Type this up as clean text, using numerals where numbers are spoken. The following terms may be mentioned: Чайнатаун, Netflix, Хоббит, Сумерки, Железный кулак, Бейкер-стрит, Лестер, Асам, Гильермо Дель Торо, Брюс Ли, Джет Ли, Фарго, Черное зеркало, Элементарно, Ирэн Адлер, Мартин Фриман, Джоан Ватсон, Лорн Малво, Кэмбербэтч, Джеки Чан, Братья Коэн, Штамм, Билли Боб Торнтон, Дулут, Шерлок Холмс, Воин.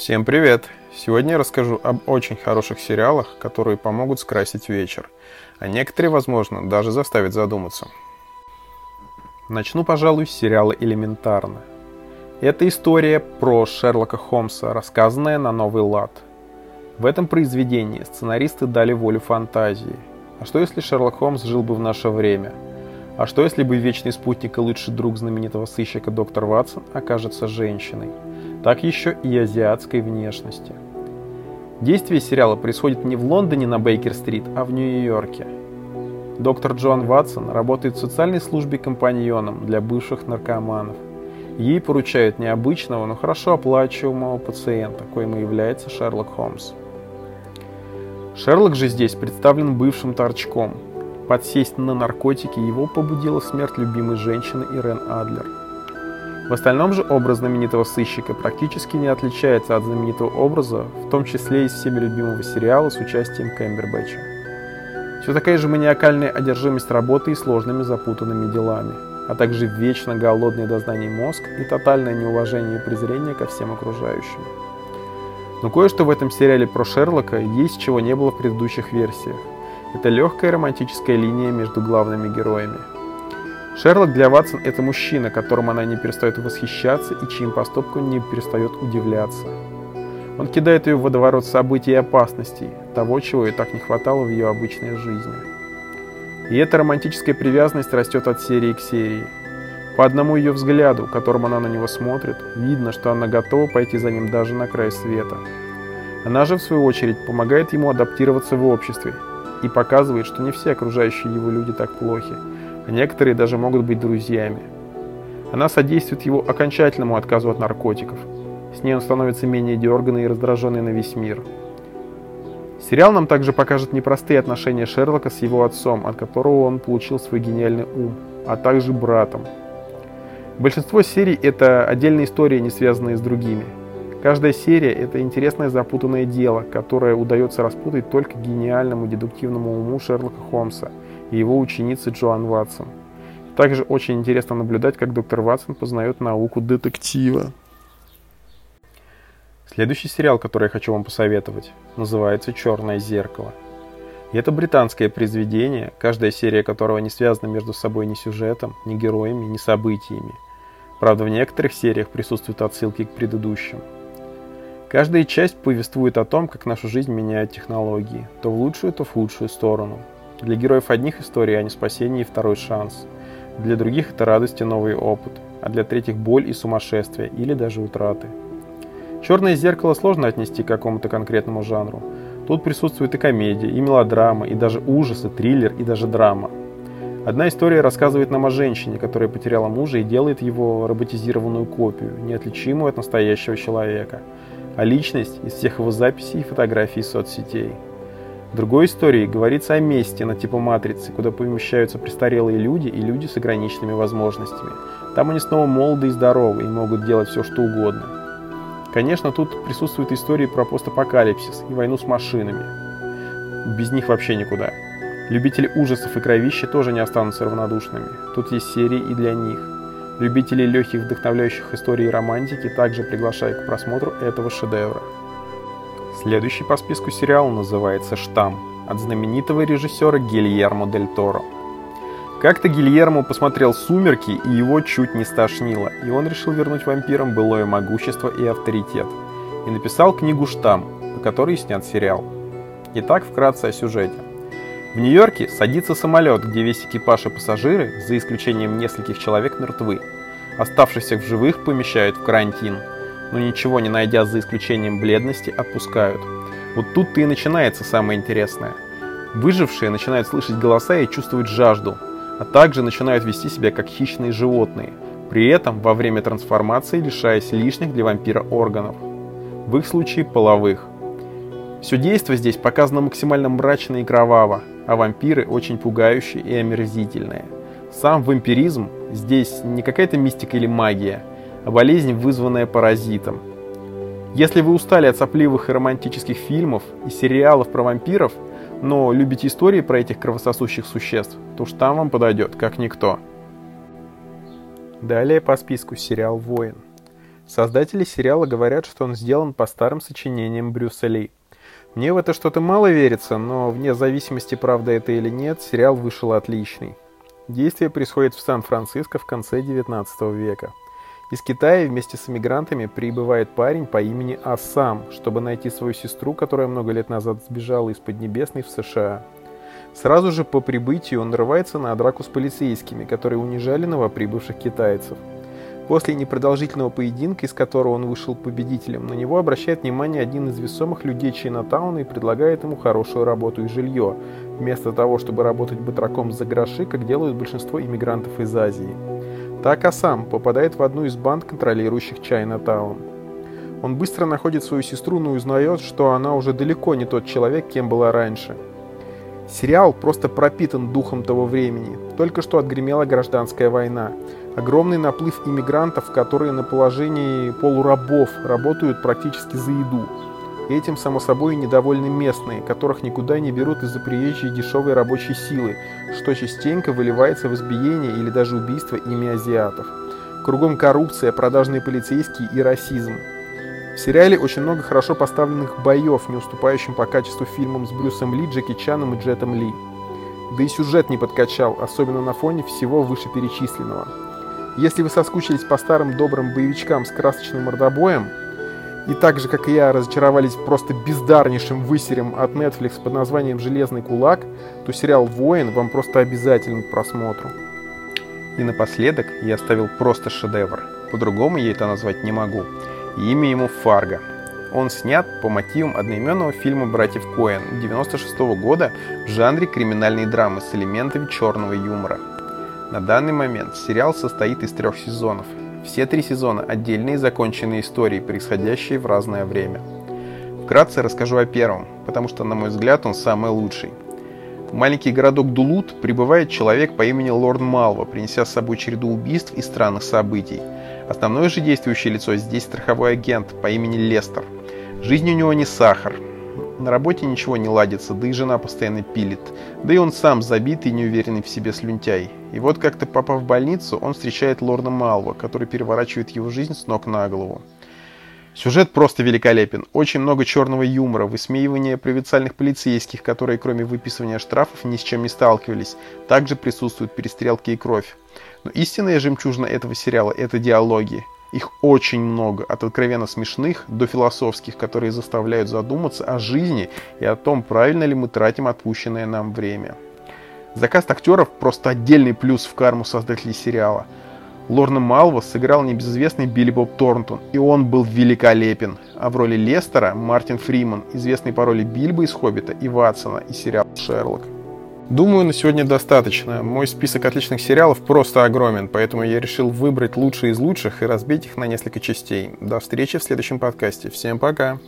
Всем привет! Сегодня я расскажу об очень хороших сериалах, которые помогут скрасить вечер, а некоторые, возможно, даже заставят задуматься. Начну, пожалуй, с сериала «Элементарно». Это история про Шерлока Холмса, рассказанная на новый лад. В этом произведении сценаристы дали волю фантазии. А что если Шерлок Холмс жил бы в наше время? А что если бы вечный спутник и лучший друг знаменитого сыщика доктор Ватсон окажется женщиной? Так еще и азиатской внешности. Действие сериала происходит не в Лондоне на Бейкер-стрит, а в Нью-Йорке. Доктор Джоан Ватсон работает в социальной службе компаньоном для бывших наркоманов. Ей поручают необычного, но хорошо оплачиваемого пациента, коим и является Шерлок Холмс. Шерлок же здесь представлен бывшим торчком. Подсесть на наркотики его побудила смерть любимой женщины Ирэн Адлер. В остальном же образ знаменитого сыщика практически не отличается от знаменитого образа, в том числе и из всеми любимого сериала с участием Кэмбербэтча. Все такая же маниакальная одержимость работой и сложными запутанными делами, а также вечно голодный до знаний мозг и тотальное неуважение и презрение ко всем окружающим. Но кое-что в этом сериале про Шерлока есть, чего не было в предыдущих версиях. Это легкая романтическая линия между главными героями. Шерлок для Ватсон – это мужчина, которым она не перестает восхищаться и чьим поступком не перестает удивляться. Он кидает ее в водоворот событий и опасностей, того, чего и так не хватало в ее обычной жизни. И эта романтическая привязанность растет от серии к серии. По одному ее взгляду, которым она на него смотрит, видно, что она готова пойти за ним даже на край света. Она же, в свою очередь, помогает ему адаптироваться в обществе и показывает, что не все окружающие его люди так плохи, а некоторые даже могут быть друзьями. Она содействует его окончательному отказу от наркотиков. С ней он становится менее дерганный и раздраженный на весь мир. Сериал нам также покажет непростые отношения Шерлока с его отцом, от которого он получил свой гениальный ум, а также братом. Большинство серий – это отдельные истории, не связанные с другими. Каждая серия – это интересное запутанное дело, которое удается распутать только гениальному дедуктивному уму Шерлока Холмса и его ученицы Джоан Ватсон. Также очень интересно наблюдать, как доктор Ватсон познает науку детектива. Следующий сериал, который я хочу вам посоветовать, называется «Черное зеркало». И это британское произведение, каждая серия которого не связана между собой ни сюжетом, ни героями, ни событиями. Правда, в некоторых сериях присутствуют отсылки к предыдущим. Каждая часть повествует о том, как нашу жизнь меняют технологии, то в лучшую, то в худшую сторону. Для героев одних историй о неспасении и второй шанс, для других это радость и новый опыт, а для третьих боль и сумасшествие, или даже утраты. «Черное зеркало» сложно отнести к какому-то конкретному жанру. Тут присутствует и комедия, и мелодрама, и даже ужасы, триллер, и даже драма. Одна история рассказывает нам о женщине, которая потеряла мужа и делает его роботизированную копию, неотличимую от настоящего человека, а личность из всех его записей и фотографий соцсетей. В другой истории говорится о месте на типа матрицы, куда помещаются престарелые люди и люди с ограниченными возможностями. Там они снова молоды и здоровы и могут делать все, что угодно. Конечно, тут присутствуют истории про постапокалипсис и войну с машинами. Без них вообще никуда. Любители ужасов и кровищи тоже не останутся равнодушными. Тут есть серии и для них. Любители легких вдохновляющих историй и романтики также приглашаю к просмотру этого шедевра. Следующий по списку сериал называется «Штамм» от знаменитого режиссера Гильермо Дель Торо. Как-то Гильермо посмотрел «Сумерки», и его чуть не стошнило, и он решил вернуть вампирам былое могущество и авторитет, и написал книгу «Штамм», по которой снят сериал. Итак, вкратце о сюжете. В Нью-Йорке садится самолет, где весь экипаж и пассажиры, за исключением нескольких человек, мертвы. Оставшихся в живых помещают в карантин, но ничего не найдя за исключением бледности, отпускают. Вот тут-то и начинается самое интересное. Выжившие начинают слышать голоса и чувствовать жажду, а также начинают вести себя как хищные животные, при этом во время трансформации лишаясь лишних для вампира органов, в их случае половых. Все действие здесь показано максимально мрачно и кроваво, а вампиры очень пугающие и омерзительные. Сам вампиризм здесь не какая-то мистика или магия, а болезнь, вызванная паразитом. Если вы устали от сопливых и романтических фильмов и сериалов про вампиров, но любите истории про этих кровососущих существ, то «Штамм» вам подойдет, как никто. Далее по списку сериал «Воин». Создатели сериала говорят, что он сделан по старым сочинениям Брюса Ли. Мне в это что-то мало верится, но вне зависимости, правда это или нет, сериал вышел отличный. Действие происходит в Сан-Франциско в конце 19 века. Из Китая вместе с эмигрантами прибывает парень по имени Асам, чтобы найти свою сестру, которая много лет назад сбежала из Поднебесной в США. Сразу же по прибытию он нарывается на драку с полицейскими, которые унижали новоприбывших китайцев. После непродолжительного поединка, из которого он вышел победителем, на него обращает внимание один из весомых людей Чайнатауна и предлагает ему хорошую работу и жилье, вместо того, чтобы работать батраком за гроши, как делают большинство иммигрантов из Азии. Так Асам попадает в одну из банд, контролирующих Чайнатаун. Он быстро находит свою сестру, но узнает, что она уже далеко не тот человек, кем была раньше. Сериал просто пропитан духом того времени. Только что отгремела гражданская война. Огромный наплыв иммигрантов, которые на положении полурабов работают практически за еду. Этим, само собой, недовольны местные, которых никуда не берут из-за приезжей дешевой рабочей силы, что частенько выливается в избиение или даже убийство ими азиатов. Кругом коррупция, продажные полицейские и расизм. В сериале очень много хорошо поставленных боев, не уступающим по качеству фильмам с Брюсом Ли, Джеки Чаном и Джетом Ли. Да и сюжет не подкачал, особенно на фоне всего вышеперечисленного. Если вы соскучились по старым добрым боевичкам с красочным мордобоем, и так же, как и я, разочаровались просто бездарнейшим высерем от Netflix под названием «Железный кулак», то сериал «Воин» вам просто обязателен к просмотру. И напоследок я оставил просто шедевр. По-другому я это назвать не могу. И имя ему Фарго. Он снят по мотивам одноименного фильма «Братьев Коэн» 1996 года в жанре криминальной драмы с элементами черного юмора. На данный момент сериал состоит из 3 сезонов. Все 3 сезона – отдельные законченные истории, происходящие в разное время. Вкратце расскажу о первом, потому что, на мой взгляд, он самый лучший. В маленький городок Дулут прибывает человек по имени Лорн Малво, принеся с собой череду убийств и странных событий. Основное же действующее лицо здесь страховой агент по имени Лестер. Жизнь у него не сахар. На работе ничего не ладится, да и жена постоянно пилит. Да и он сам забитый и неуверенный в себе слюнтяй. И вот как-то попав в больницу, он встречает Лорна Малво, который переворачивает его жизнь с ног на голову. Сюжет просто великолепен. Очень много черного юмора, высмеивания провинциальных полицейских, которые кроме выписывания штрафов ни с чем не сталкивались. Также присутствуют перестрелки и кровь. Но истинная жемчужина этого сериала – это диалоги. Их очень много, от откровенно смешных до философских, которые заставляют задуматься о жизни и о том, правильно ли мы тратим отпущенное нам время. Закаст актеров – просто отдельный плюс в карму создателей сериала. Лорна Малво сыграл небезызвестный Билли Боб Торнтон, и он был великолепен. А в роли Лестера – Мартин Фриман, известный по роли Бильбо из «Хоббита» и Ватсона из сериала «Шерлок». Думаю, на сегодня достаточно. Мой список отличных сериалов просто огромен, поэтому я решил выбрать лучшие из лучших и разбить их на несколько частей. До встречи в следующем подкасте. Всем пока!